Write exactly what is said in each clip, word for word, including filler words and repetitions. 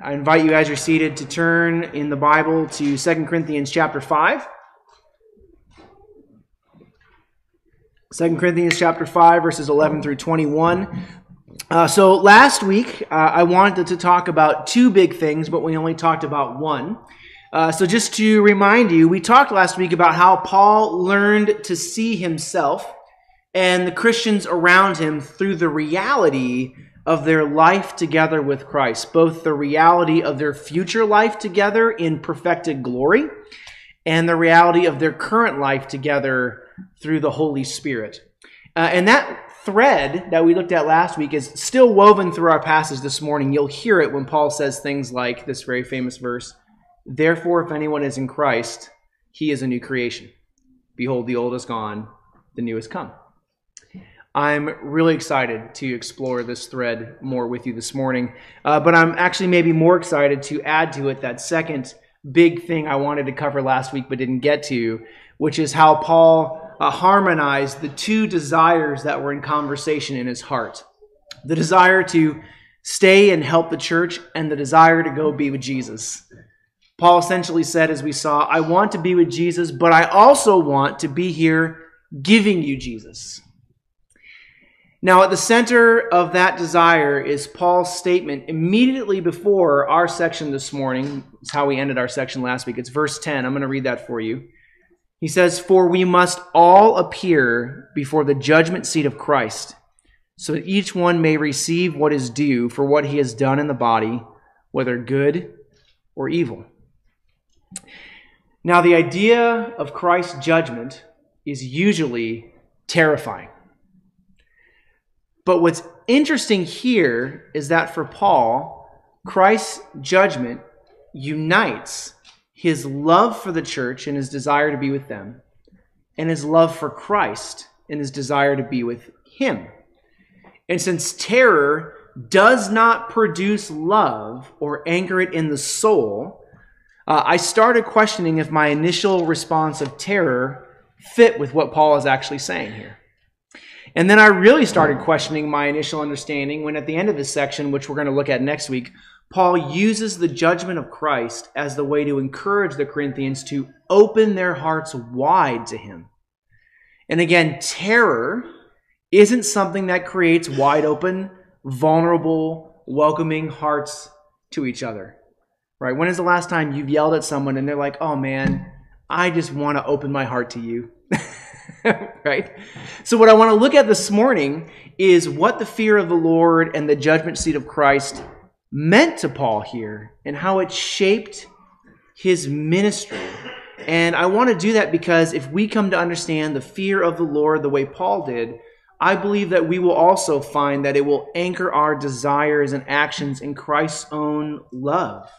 I invite you, as you're seated, to turn in the Bible to Second Corinthians chapter five. Second Corinthians chapter five, verses eleven through twenty-one. Uh, so last week, uh, I wanted to talk about two big things, but we only talked about one. Uh, so just to remind you, we talked last week about how Paul learned to see himself and the Christians around him through the reality of their life together with Christ, both the reality of their future life together in perfected glory and the reality of their current life together through the Holy Spirit. Uh, and that thread that we looked at last week is still woven through our passage this morning. You'll hear it when Paul says things like this very famous verse, "Therefore, if anyone is in Christ, he is a new creation. Behold, the old is gone, the new has come." I'm really excited to explore this thread more with you this morning, uh, but I'm actually maybe more excited to add to it that second big thing I wanted to cover last week but didn't get to, which is how Paul uh, harmonized the two desires that were in conversation in his heart. The desire to stay and help the church and the desire to go be with Jesus. Paul essentially said, as we saw, I want to be with Jesus, but I also want to be here giving you Jesus. Now, at the center of that desire is Paul's statement immediately before our section this morning. It's how we ended our section last week. It's verse ten. I'm going to read that for you. He says, "For we must all appear before the judgment seat of Christ, so that each one may receive what is due for what he has done in the body, whether good or evil." Now, the idea of Christ's judgment is usually terrifying. But what's interesting here is that for Paul, Christ's judgment unites his love for the church and his desire to be with them, and his love for Christ and his desire to be with him. And since terror does not produce love or anchor it in the soul, Uh, I started questioning if my initial response of terror fit with what Paul is actually saying here. And then I really started questioning my initial understanding when at the end of this section, which we're going to look at next week, Paul uses the judgment of Christ as the way to encourage the Corinthians to open their hearts wide to him. And again, terror isn't something that creates wide open, vulnerable, welcoming hearts to each other. Right? When is the last time you've yelled at someone and they're like, "Oh man, I just want to open my heart to you." Right? So what I want to look at this morning is what the fear of the Lord and the judgment seat of Christ meant to Paul here and how it shaped his ministry. And I want to do that because if we come to understand the fear of the Lord the way Paul did, I believe that we will also find that it will anchor our desires and actions in Christ's own love,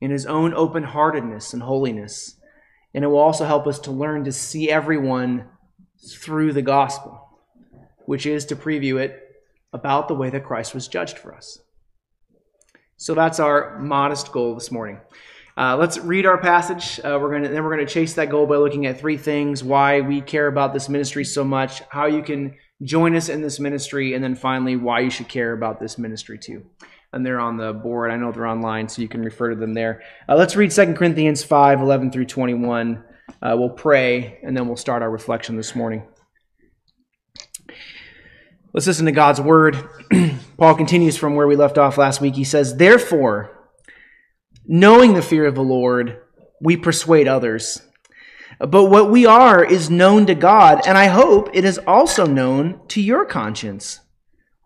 in his own open-heartedness and holiness. And it will also help us to learn to see everyone through the gospel, which is to preview it about the way that Christ was judged for us. So that's our modest goal this morning. Uh, let's read our passage. Uh, we're gonna, then we're going to chase that goal by looking at three things: why we care about this ministry so much, how you can join us in this ministry, and then finally, why you should care about this ministry too. And they're on the board. I know they're online, so you can refer to them there. Uh, let's read Second Corinthians five, eleven through twenty-one. Uh, we'll pray, and then we'll start our reflection this morning. Let's listen to God's word. Paul continues from where we left off last week. He says, "Therefore, knowing the fear of the Lord, we persuade others. But what we are is known to God, and I hope it is also known to your conscience.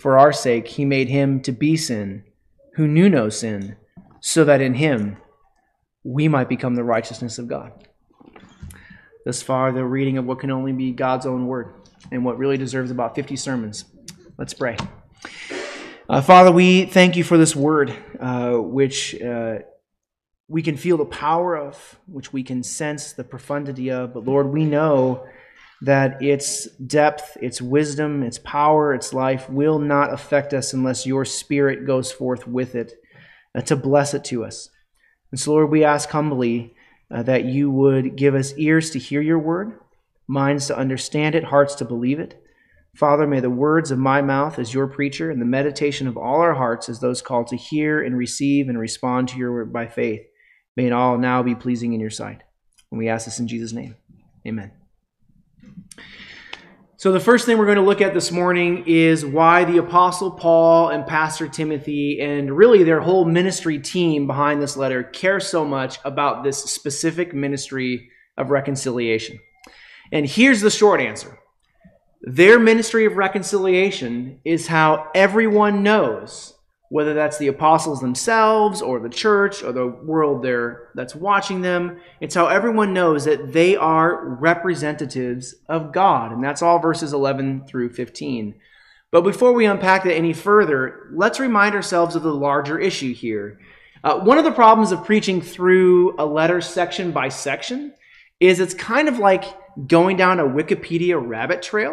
For our sake, he made him to be sin, who knew no sin, so that in him we might become the righteousness of God. Thus far, the reading of what can only be God's own word, and what really deserves about fifty sermons. Let's pray. Uh, Father, we thank you for this word, uh, which uh, we can feel the power of, which we can sense the profundity of. But Lord, we know that its depth, its wisdom, its power, its life will not affect us unless your Spirit goes forth with it uh, to bless it to us. And so, Lord, we ask humbly uh, that you would give us ears to hear your word, minds to understand it, hearts to believe it. Father, may the words of my mouth as your preacher and the meditation of all our hearts as those called to hear and receive and respond to your word by faith, may it all now be pleasing in your sight. And we ask this in Jesus' name. Amen. So the first thing we're going to look at this morning is why the Apostle Paul and Pastor Timothy and really their whole ministry team behind this letter care so much about this specific ministry of reconciliation. And here's the short answer. Their ministry of reconciliation is how everyone knows, whether that's the apostles themselves or the church or the world there that's watching them, it's how everyone knows that they are representatives of God. And that's all verses eleven through fifteen. But before we unpack that any further, let's remind ourselves of the larger issue here. Uh, one of the problems of preaching through a letter section by section is it's kind of like going down a Wikipedia rabbit trail.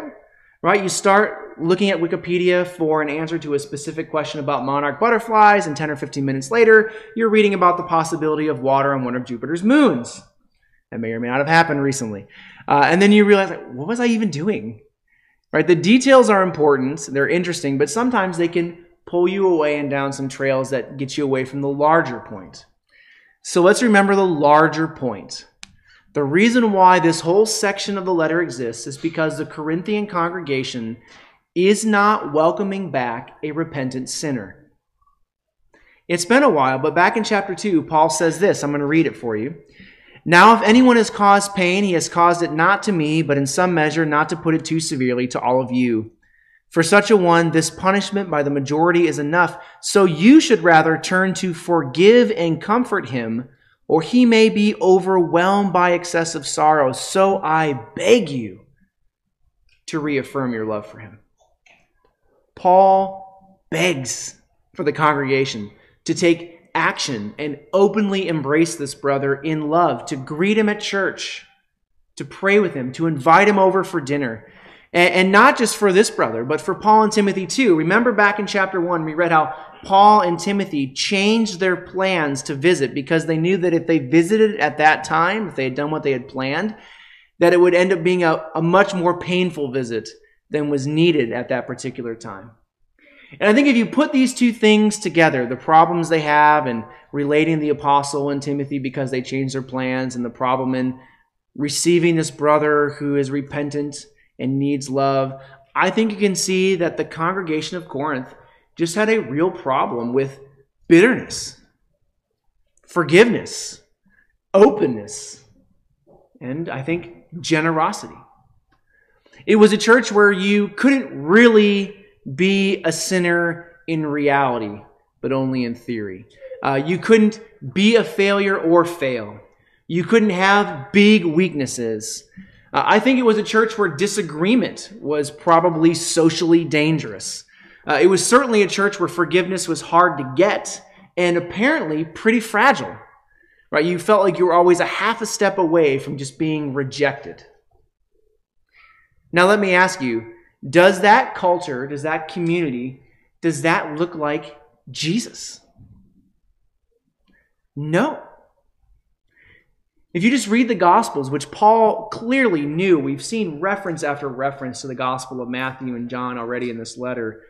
Right, you start looking at Wikipedia for an answer to a specific question about monarch butterflies, and ten or fifteen minutes later, you're reading about the possibility of water on one of Jupiter's moons. That may or may not have happened recently. Uh, and then you realize, like, what was I even doing? Right, the details are important, they're interesting, but sometimes they can pull you away and down some trails that get you away from the larger point. So let's remember the larger point. The reason why this whole section of the letter exists is because the Corinthian congregation is not welcoming back a repentant sinner. It's been a while, but back in chapter two, Paul says this. I'm going to read it for you. Now, if anyone has caused pain, he has caused it not to me, but in some measure, not to put it too severely, to all of you. For such a one, this punishment by the majority is enough. So you should rather turn to forgive and comfort him, or he may be overwhelmed by excessive sorrow. So I beg you to reaffirm your love for him. Paul begs for the congregation to take action and openly embrace this brother in love, to greet him at church, to pray with him, to invite him over for dinner. And not just for this brother, but for Paul and Timothy too. Remember back in chapter one, we read how Paul and Timothy changed their plans to visit because they knew that if they visited at that time, if they had done what they had planned, that it would end up being a, a much more painful visit than was needed at that particular time. And I think if you put these two things together, the problems they have in relating the apostle and Timothy because they changed their plans, and the problem in receiving this brother who is repentant and needs love, I think you can see that the congregation of Corinth just had a real problem with bitterness, forgiveness, openness, and I think generosity. It was a church where you couldn't really be a sinner in reality, but only in theory. Uh, you couldn't be a failure or fail. You couldn't have big weaknesses. Uh, I think it was a church where disagreement was probably socially dangerous. Uh, it was certainly a church where forgiveness was hard to get and apparently pretty fragile, right? You felt like you were always a half a step away from just being rejected. Now, let me ask you, does that culture, does that community, does that look like Jesus? No. If you just read the Gospels, which Paul clearly knew, we've seen reference after reference to the Gospel of Matthew and John already in this letter.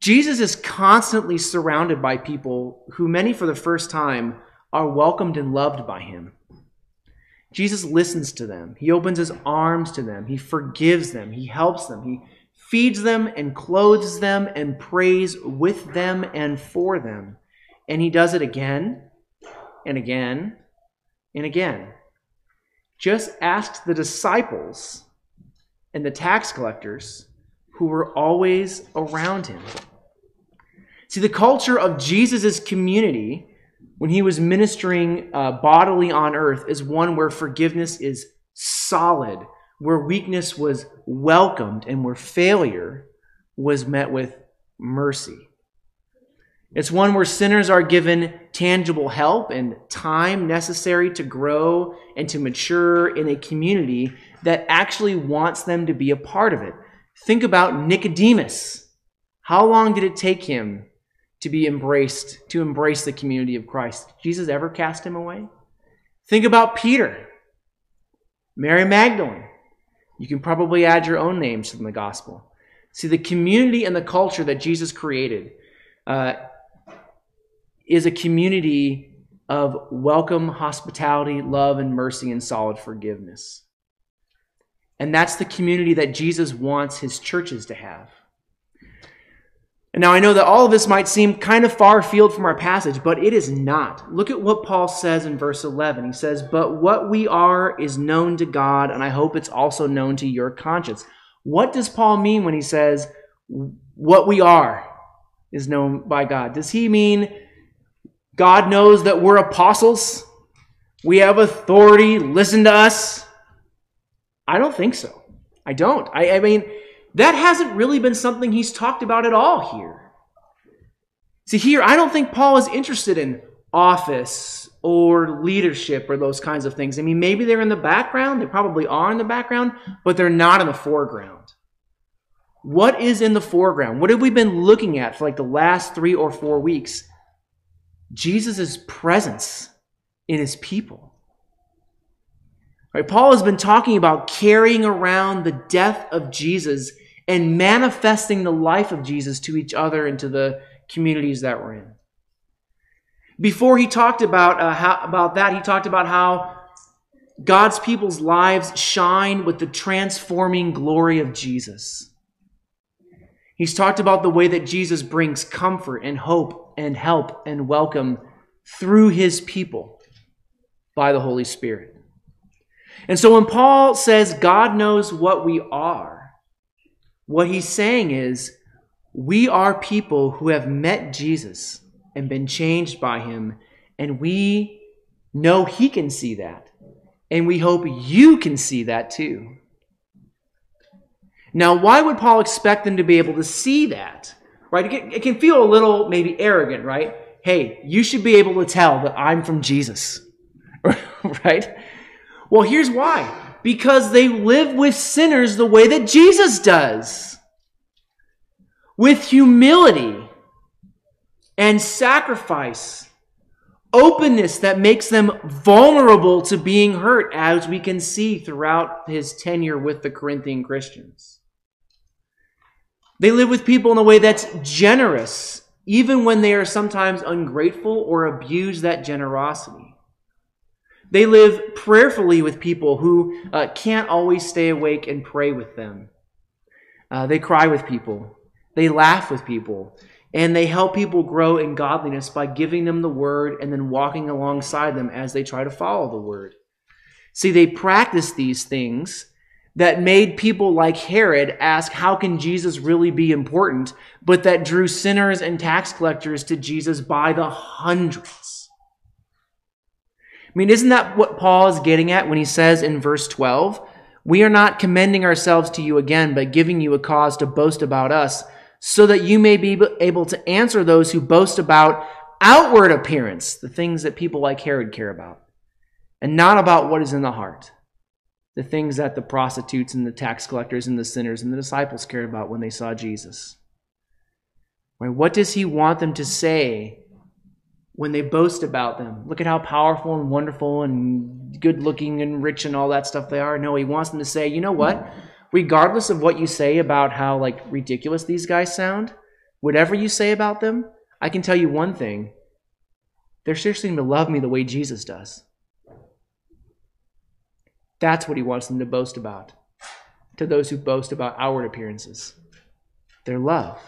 Jesus is constantly surrounded by people who, many for the first time, are welcomed and loved by him. Jesus listens to them. He opens his arms to them. He forgives them. He helps them. He feeds them and clothes them and prays with them and for them. And he does it again and again and again. Just ask the disciples and the tax collectors who were always around him. See, the culture of Jesus' community when he was ministering uh, bodily on earth is one where forgiveness is solid, where weakness was welcomed, and where failure was met with mercy. It's one where sinners are given tangible help and time necessary to grow and to mature in a community that actually wants them to be a part of it. Think about Nicodemus. How long did it take him to be embraced, to embrace the community of Christ? Did Jesus ever cast him away? Think about Peter, Mary Magdalene. You can probably add your own names from the gospel. See, the community and the culture that Jesus created uh, is a community of welcome, hospitality, love, and mercy, and solid forgiveness. And that's the community that Jesus wants his churches to have. And now I know that all of this might seem kind of far afield from our passage, but it is not. Look at what Paul says in verse eleven. He says, "But what we are is known to God, and I hope it's also known to your conscience." What does Paul mean when he says, what we are is known by God? Does he mean God knows that we're apostles? We have authority. Listen to us. I don't think so. I don't. I, I mean, that hasn't really been something he's talked about at all here. See, here, I don't think Paul is interested in office or leadership or those kinds of things. I mean, maybe they're in the background. They probably are in the background, but they're not in the foreground. What is in the foreground? What have we been looking at for like the last three or four weeks? Jesus' presence in his people. Right, Paul has been talking about carrying around the death of Jesus and manifesting the life of Jesus to each other and to the communities that we're in. Before he talked about, uh, how, about that, he talked about how God's people's lives shine with the transforming glory of Jesus. He's talked about the way that Jesus brings comfort and hope and help and welcome through his people by the Holy Spirit. And so when Paul says God knows what we are, what he's saying is we are people who have met Jesus and been changed by him, and we know he can see that, and we hope you can see that too. Now, why would Paul expect them to be able to see that? Right? It can feel a little maybe arrogant, right? Hey, you should be able to tell that I'm from Jesus, right? Well, here's why. Because they live with sinners the way that Jesus does. With humility and sacrifice. Openness that makes them vulnerable to being hurt, as we can see throughout his tenure with the Corinthian Christians. They live with people in a way that's generous, even when they are sometimes ungrateful or abuse that generosity. They live prayerfully with people who uh, can't always stay awake and pray with them. Uh, they cry with people. They laugh with people. And they help people grow in godliness by giving them the word and then walking alongside them as they try to follow the word. See, they practice these things that made people like Herod ask, how can Jesus really be important? But that drew sinners and tax collectors to Jesus by the hundreds. I mean, isn't that what Paul is getting at when he says in verse twelve, "We are not commending ourselves to you again, but giving you a cause to boast about us, so that you may be able to answer those who boast about outward appearance," the things that people like Herod care about, "and not about what is in the heart," the things that the prostitutes and the tax collectors and the sinners and the disciples cared about when they saw Jesus. Right? What does he want them to say when they boast about them? Look at how powerful and wonderful and good-looking and rich and all that stuff they are. No, he wants them to say, you know what? Regardless of what you say about how like ridiculous these guys sound, whatever you say about them, I can tell you one thing. They're seriously going to love me the way Jesus does. That's what he wants them to boast about. To those who boast about outward appearances, their love.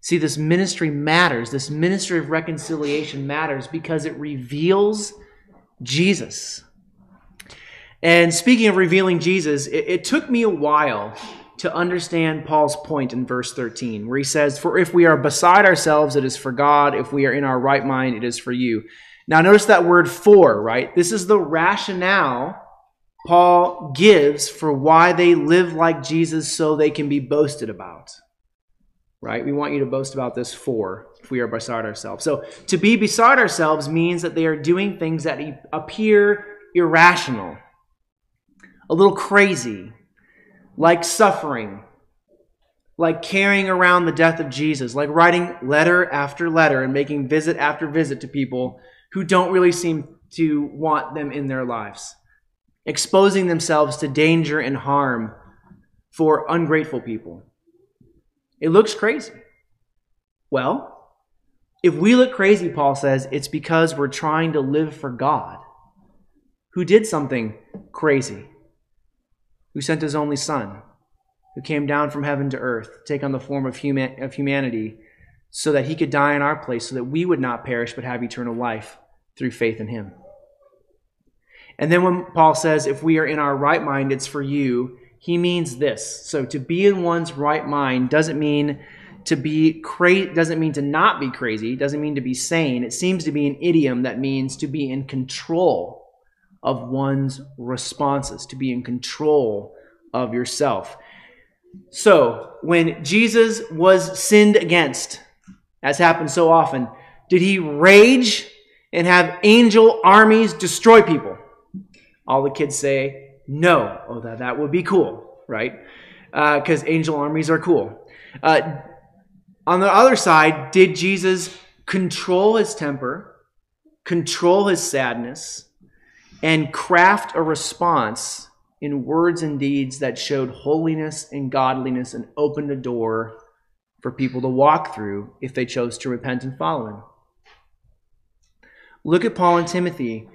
See, this ministry matters. This ministry of reconciliation matters because it reveals Jesus. And speaking of revealing Jesus, it, it took me a while to understand Paul's point in verse thirteen, where he says, "For if we are beside ourselves, it is for God. If we are in our right mind, it is for you." Now notice that word "for," right? This is the rationale Paul gives for why they live like Jesus so they can be boasted about. Right? We want you to boast about this for, if we are beside ourselves. So to be beside ourselves means that they are doing things that appear irrational, a little crazy, like suffering, like carrying around the death of Jesus, like writing letter after letter and making visit after visit to people who don't really seem to want them in their lives, exposing themselves to danger and harm for ungrateful people. It looks crazy. Well, if we look crazy, Paul says, it's because we're trying to live for God, who did something crazy, who sent his only son, who came down from heaven to earth, take on the form of human of humanity, so that he could die in our place, so that we would not perish but have eternal life through faith in him. And then when Paul says, if we are in our right mind, it's for you, he means this. So to be in one's right mind doesn't mean to be cra- doesn't mean to not be crazy, doesn't mean to be sane. It seems to be an idiom that means to be in control of one's responses, to be in control of yourself. So when Jesus was sinned against, as happens so often, did he rage and have angel armies destroy people? All the kids say, no. Oh, that, that would be cool, right? Because uh, angel armies are cool. Uh, on the other side, did Jesus control his temper, control his sadness, and craft a response in words and deeds that showed holiness and godliness and opened a door for people to walk through if they chose to repent and follow him? Look at Paul and Timothy.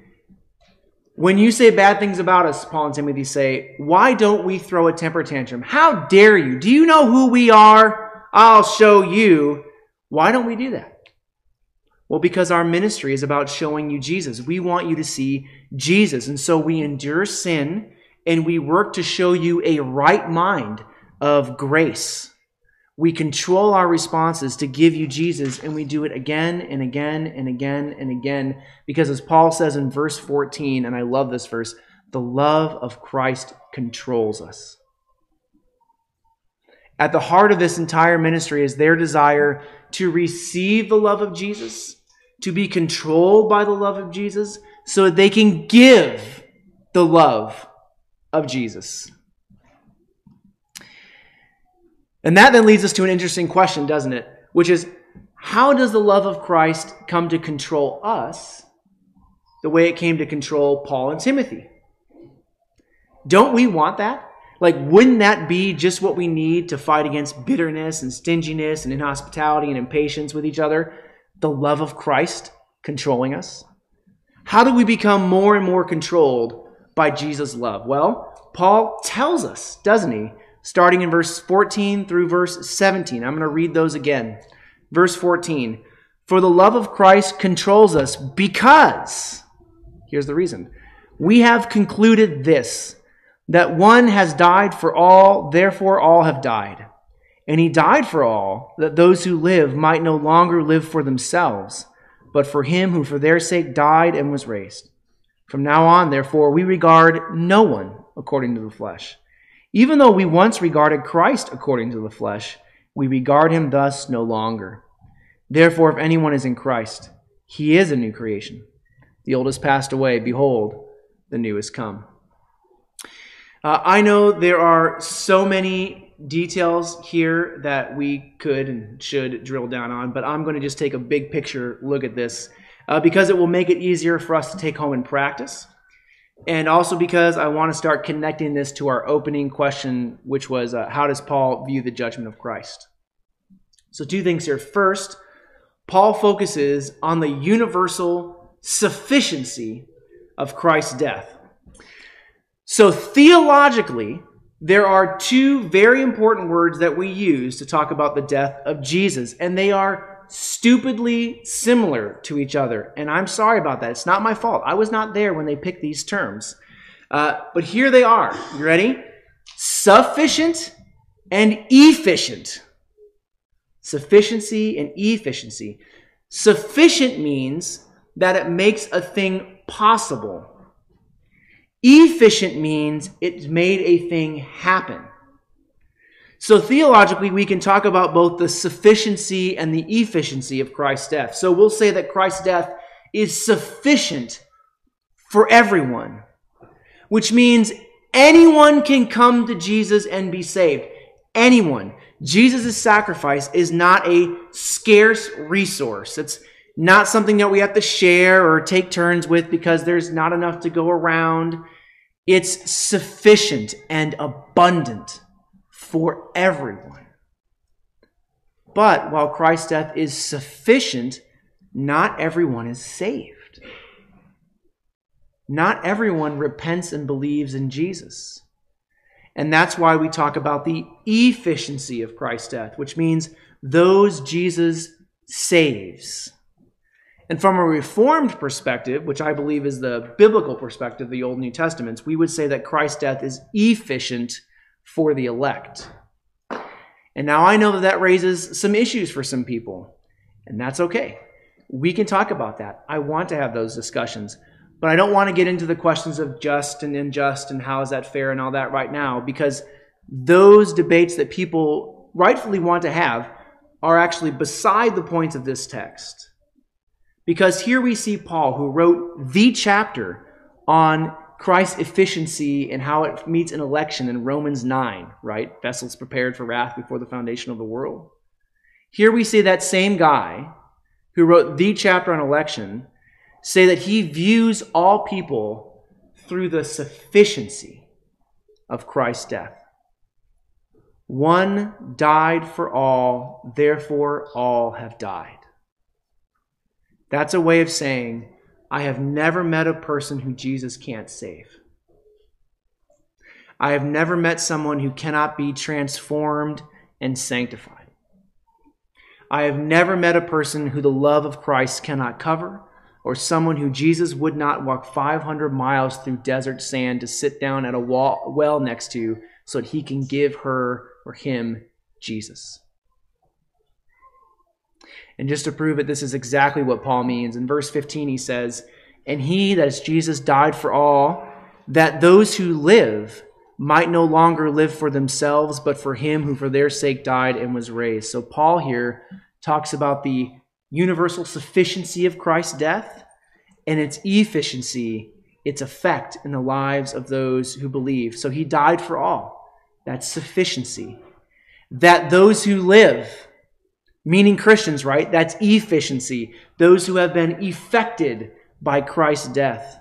When you say bad things about us, Paul and Timothy say, why don't we throw a temper tantrum? How dare you? Do you know who we are? I'll show you. Why don't we do that? Well, because our ministry is about showing you Jesus. We want you to see Jesus. And so we endure sin and we work to show you a right mind of grace. We control our responses to give you Jesus, and we do it again and again and again and again because, as Paul says in verse fourteen, and I love this verse, the love of Christ controls us. At the heart of this entire ministry is their desire to receive the love of Jesus, to be controlled by the love of Jesus, so that they can give the love of Jesus. And that then leads us to an interesting question, doesn't it? Which is, how does the love of Christ come to control us the way it came to control Paul and Timothy? Don't we want that? Like, wouldn't that be just what we need to fight against bitterness and stinginess and inhospitality and impatience with each other? The love of Christ controlling us? How do we become more and more controlled by Jesus' love? Well, Paul tells us, doesn't he? Starting in verse fourteen through verse seventeen. I'm going to read those again. Verse fourteen. For the love of Christ controls us because, here's the reason, we have concluded this, that one has died for all, therefore all have died. And he died for all, that those who live might no longer live for themselves, but for him who for their sake died and was raised. From now on, therefore, we regard no one according to the flesh. Even though we once regarded Christ according to the flesh, we regard him thus no longer. Therefore, if anyone is in Christ, he is a new creation. The old has passed away. Behold, the new has come. Uh, I know there are so many details here that we could and should drill down on, but I'm going to just take a big picture look at this uh, because it will make it easier for us to take home and practice, and also because I want to start connecting this to our opening question, which was uh, how does Paul view the judgment of Christ? So two things here. First, Paul focuses on the universal sufficiency of Christ's death. So theologically, there are two very important words that we use to talk about the death of Jesus, and they are stupidly similar to each other. And I'm sorry about that. It's not my fault. I was not there when they picked these terms. Uh, but here they are. You ready? Sufficient and efficient. Sufficiency and efficiency. Sufficient means that it makes a thing possible. Efficient means it's made a thing happen. So theologically, we can talk about both the sufficiency and the efficiency of Christ's death. So we'll say that Christ's death is sufficient for everyone, which means anyone can come to Jesus and be saved. Anyone. Jesus' sacrifice is not a scarce resource. It's not something that we have to share or take turns with because there's not enough to go around. It's sufficient and abundant for everyone. But while Christ's death is sufficient, not everyone is saved. Not everyone repents and believes in Jesus. And that's why we talk about the efficiency of Christ's death, which means those Jesus saves. And from a Reformed perspective, which I believe is the biblical perspective of the Old and New Testaments, we would say that Christ's death is efficient for the elect. And now I know that that raises some issues for some people, and that's okay. We can talk about that. I want to have those discussions, but I don't want to get into the questions of just and unjust and how is that fair and all that right now, because those debates that people rightfully want to have are actually beside the points of this text. Because here we see Paul, who wrote the chapter on Christ's efficiency and how it meets an election in Romans nine, right? Vessels prepared for wrath before the foundation of the world. Here we see that same guy who wrote the chapter on election say that he views all people through the sufficiency of Christ's death. One died for all, therefore all have died. That's a way of saying, I have never met a person who Jesus can't save. I have never met someone who cannot be transformed and sanctified. I have never met a person who the love of Christ cannot cover, or someone who Jesus would not walk five hundred miles through desert sand to sit down at a wall, well next to so that he can give her or him Jesus. And just to prove it, this is exactly what Paul means. In verse fifteen, he says, "And he," that is Jesus, "died for all, that those who live might no longer live for themselves, but for him who for their sake died and was raised." So Paul here talks about the universal sufficiency of Christ's death and its efficiency, its effect in the lives of those who believe. So he died for all. That's sufficiency. That those who live, meaning Christians, right? That's efficiency. Those who have been effected by Christ's death.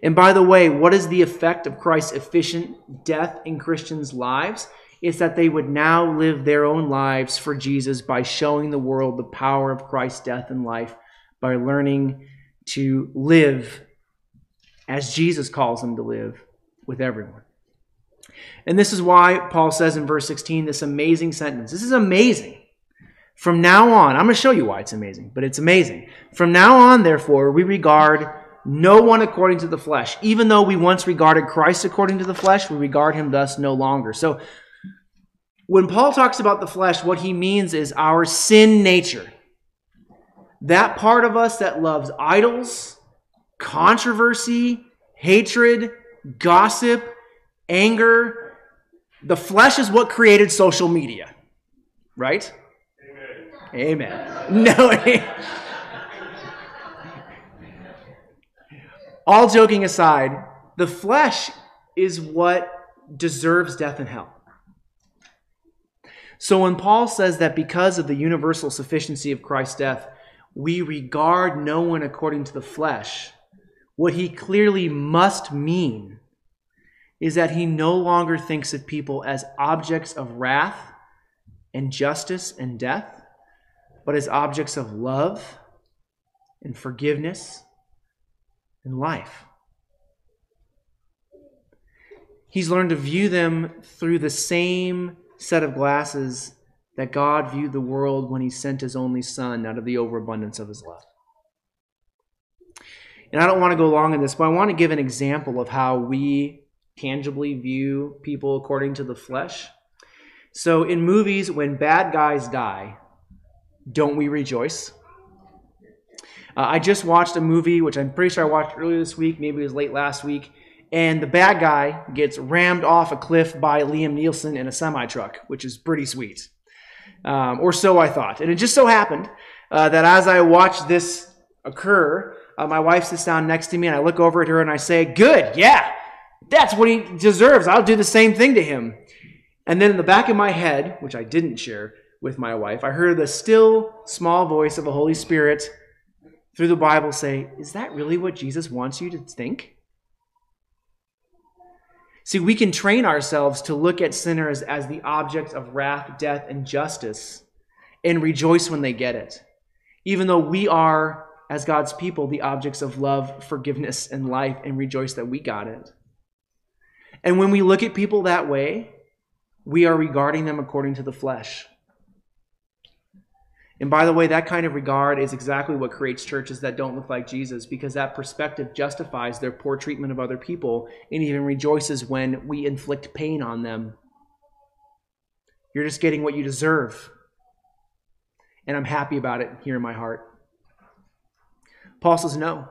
And by the way, what is the effect of Christ's efficient death in Christians' lives? It's that they would now live their own lives for Jesus by showing the world the power of Christ's death and life, by learning to live as Jesus calls them to live with everyone. And this is why Paul says in verse sixteen this amazing sentence. This is amazing. From now on, I'm going to show you why it's amazing, but it's amazing. From now on, therefore, we regard no one according to the flesh. Even though we once regarded Christ according to the flesh, we regard him thus no longer. So when Paul talks about the flesh, what he means is our sin nature. That part of us that loves idols, controversy, hatred, gossip, anger. The flesh is what created social media, right? Amen. Amen. No. All joking aside, the flesh is what deserves death and hell. So when Paul says that because of the universal sufficiency of Christ's death, we regard no one according to the flesh, what he clearly must mean is that he no longer thinks of people as objects of wrath and justice and death, but as objects of love and forgiveness and life. He's learned to view them through the same set of glasses that God viewed the world when he sent his only Son out of the overabundance of his love. And I don't want to go long in this, but I want to give an example of how we tangibly view people according to the flesh. So in movies, when bad guys die, don't we rejoice? Uh, I just watched a movie, which I'm pretty sure I watched earlier this week, maybe it was late last week, and the bad guy gets rammed off a cliff by Liam Neeson in a semi-truck, which is pretty sweet. Um, or so I thought. And it just so happened uh, that as I watched this occur, uh, my wife sits down next to me and I look over at her and I say, "Good, yeah, that's what he deserves. I'll do the same thing to him." And then in the back of my head, which I didn't share with my wife, I heard the still small voice of the Holy Spirit through the Bible say, "Is that really what Jesus wants you to think?" See, we can train ourselves to look at sinners as the objects of wrath, death, and justice, and rejoice when they get it, even though we are, as God's people, the objects of love, forgiveness, and life, and rejoice that we got it. And when we look at people that way, we are regarding them according to the flesh. And by the way, that kind of regard is exactly what creates churches that don't look like Jesus, because that perspective justifies their poor treatment of other people and even rejoices when we inflict pain on them. You're just getting what you deserve. And I'm happy about it here in my heart. Paul says no.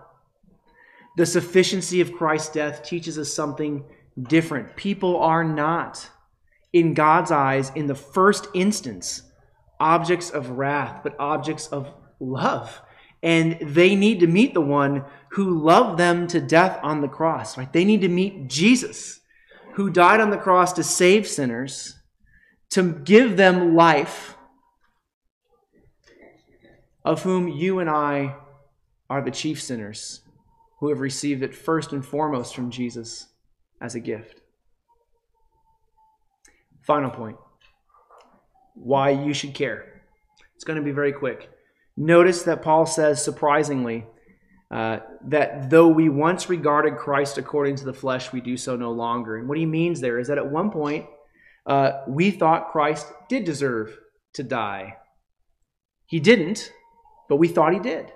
The sufficiency of Christ's death teaches us something different. People are not, in God's eyes, in the first instance, objects of wrath, but objects of love. And they need to meet the one who loved them to death on the cross, right? They need to meet Jesus, who died on the cross to save sinners, to give them life, of whom you and I are the chief sinners, who have received it first and foremost from Jesus as a gift. Final point. Why you should care. It's going to be very quick. Notice that Paul says, surprisingly, uh, that though we once regarded Christ according to the flesh, we do so no longer. And what he means there is that at one point, uh, we thought Christ did deserve to die. He didn't, but we thought he did.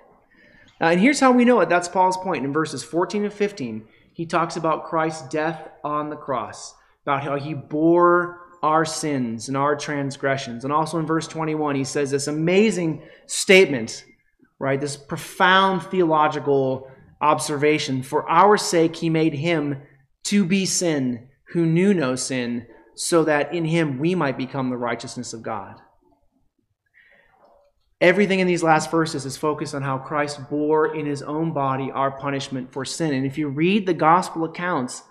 Uh, and here's how we know it. That's Paul's point. In verses fourteen and fifteen, he talks about Christ's death on the cross, about how he bore our sins and our transgressions. And also in verse twenty-one, he says this amazing statement, right? This profound theological observation. For our sake, he made him to be sin who knew no sin, so that in him we might become the righteousness of God. Everything in these last verses is focused on how Christ bore in his own body our punishment for sin. And if you read the gospel accounts,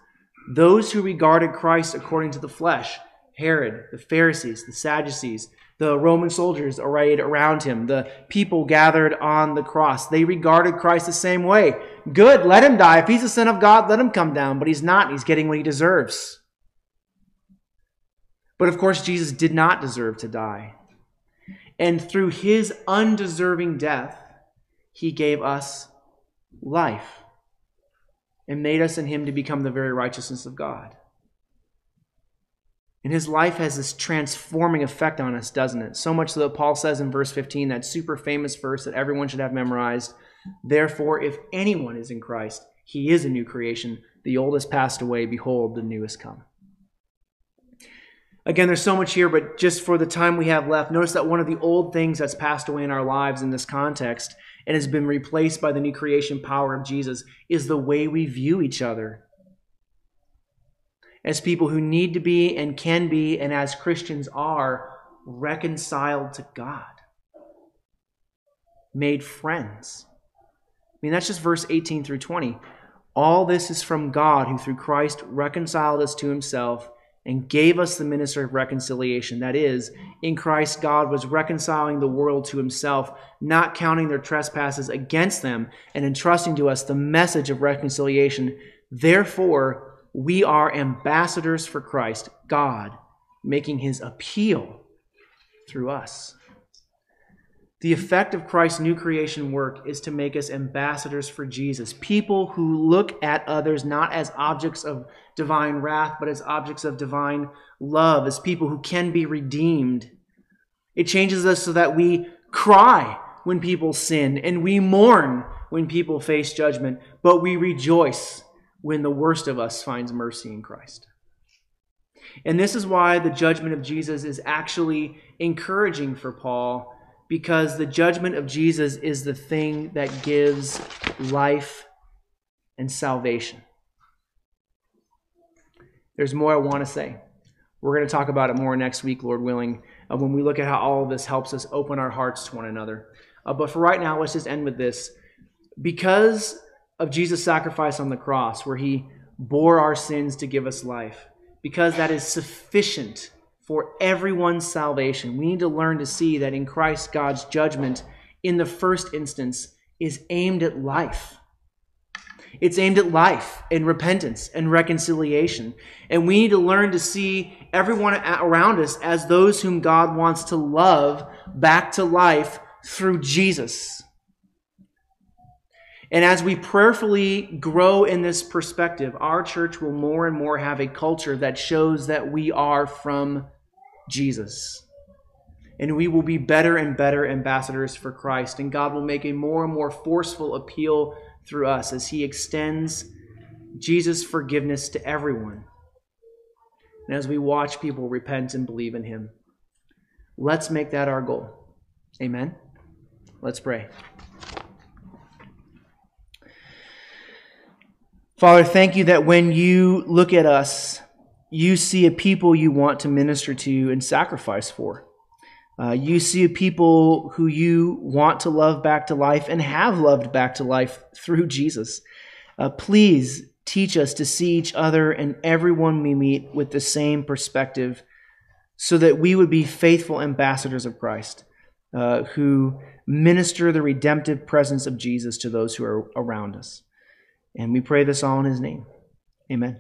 those who regarded Christ according to the flesh, Herod, the Pharisees, the Sadducees, the Roman soldiers arrayed around him, the people gathered on the cross, they regarded Christ the same way. Good, let him die. If he's a son of God, let him come down. But he's not. He's getting what he deserves. But of course, Jesus did not deserve to die. And through his undeserving death, he gave us life and made us in him to become the very righteousness of God. And his life has this transforming effect on us, doesn't it? So much so that Paul says in verse fifteen, that super famous verse that everyone should have memorized, "Therefore, if anyone is in Christ, he is a new creation. The old has passed away. Behold, the new has come." Again, there's so much here, but just for the time we have left, notice that one of the old things that's passed away in our lives in this context and has been replaced by the new creation power of Jesus is the way we view each other, as people who need to be and can be, and as Christians are, reconciled to God, made friends. I mean, that's just verse eighteen through twenty. All this is from God, who through Christ reconciled us to himself and gave us the ministry of reconciliation. That is, in Christ, God was reconciling the world to himself, not counting their trespasses against them, and entrusting to us the message of reconciliation. Therefore, we are ambassadors for Christ, God making his appeal through us. The effect of Christ's new creation work is to make us ambassadors for Jesus, people who look at others not as objects of divine wrath, but as objects of divine love, as people who can be redeemed. It changes us so that we cry when people sin, and we mourn when people face judgment, but we rejoice when the worst of us finds mercy in Christ. And this is why the judgment of Jesus is actually encouraging for Paul, because the judgment of Jesus is the thing that gives life and salvation. There's more I want to say. We're going to talk about it more next week, Lord willing, when we look at how all of this helps us open our hearts to one another. Uh, but for right now, let's just end with this. Because of Jesus' sacrifice on the cross, where he bore our sins to give us life, because that is sufficient for everyone's salvation, we need to learn to see that in Christ, God's judgment, in the first instance, is aimed at life. It's aimed at life and repentance and reconciliation. And we need to learn to see everyone around us as those whom God wants to love back to life through Jesus. And as we prayerfully grow in this perspective, our church will more and more have a culture that shows that we are from Jesus. And we will be better and better ambassadors for Christ. And God will make a more and more forceful appeal through us as he extends Jesus' forgiveness to everyone. And as we watch people repent and believe in him, let's make that our goal. Amen. Let's pray. Father, thank you that when you look at us, you see a people you want to minister to and sacrifice for. Uh, you see a people who you want to love back to life and have loved back to life through Jesus. Uh, please teach us to see each other and everyone we meet with the same perspective, so that we would be faithful ambassadors of Christ, uh, who minister the redemptive presence of Jesus to those who are around us. And we pray this all in his name. Amen.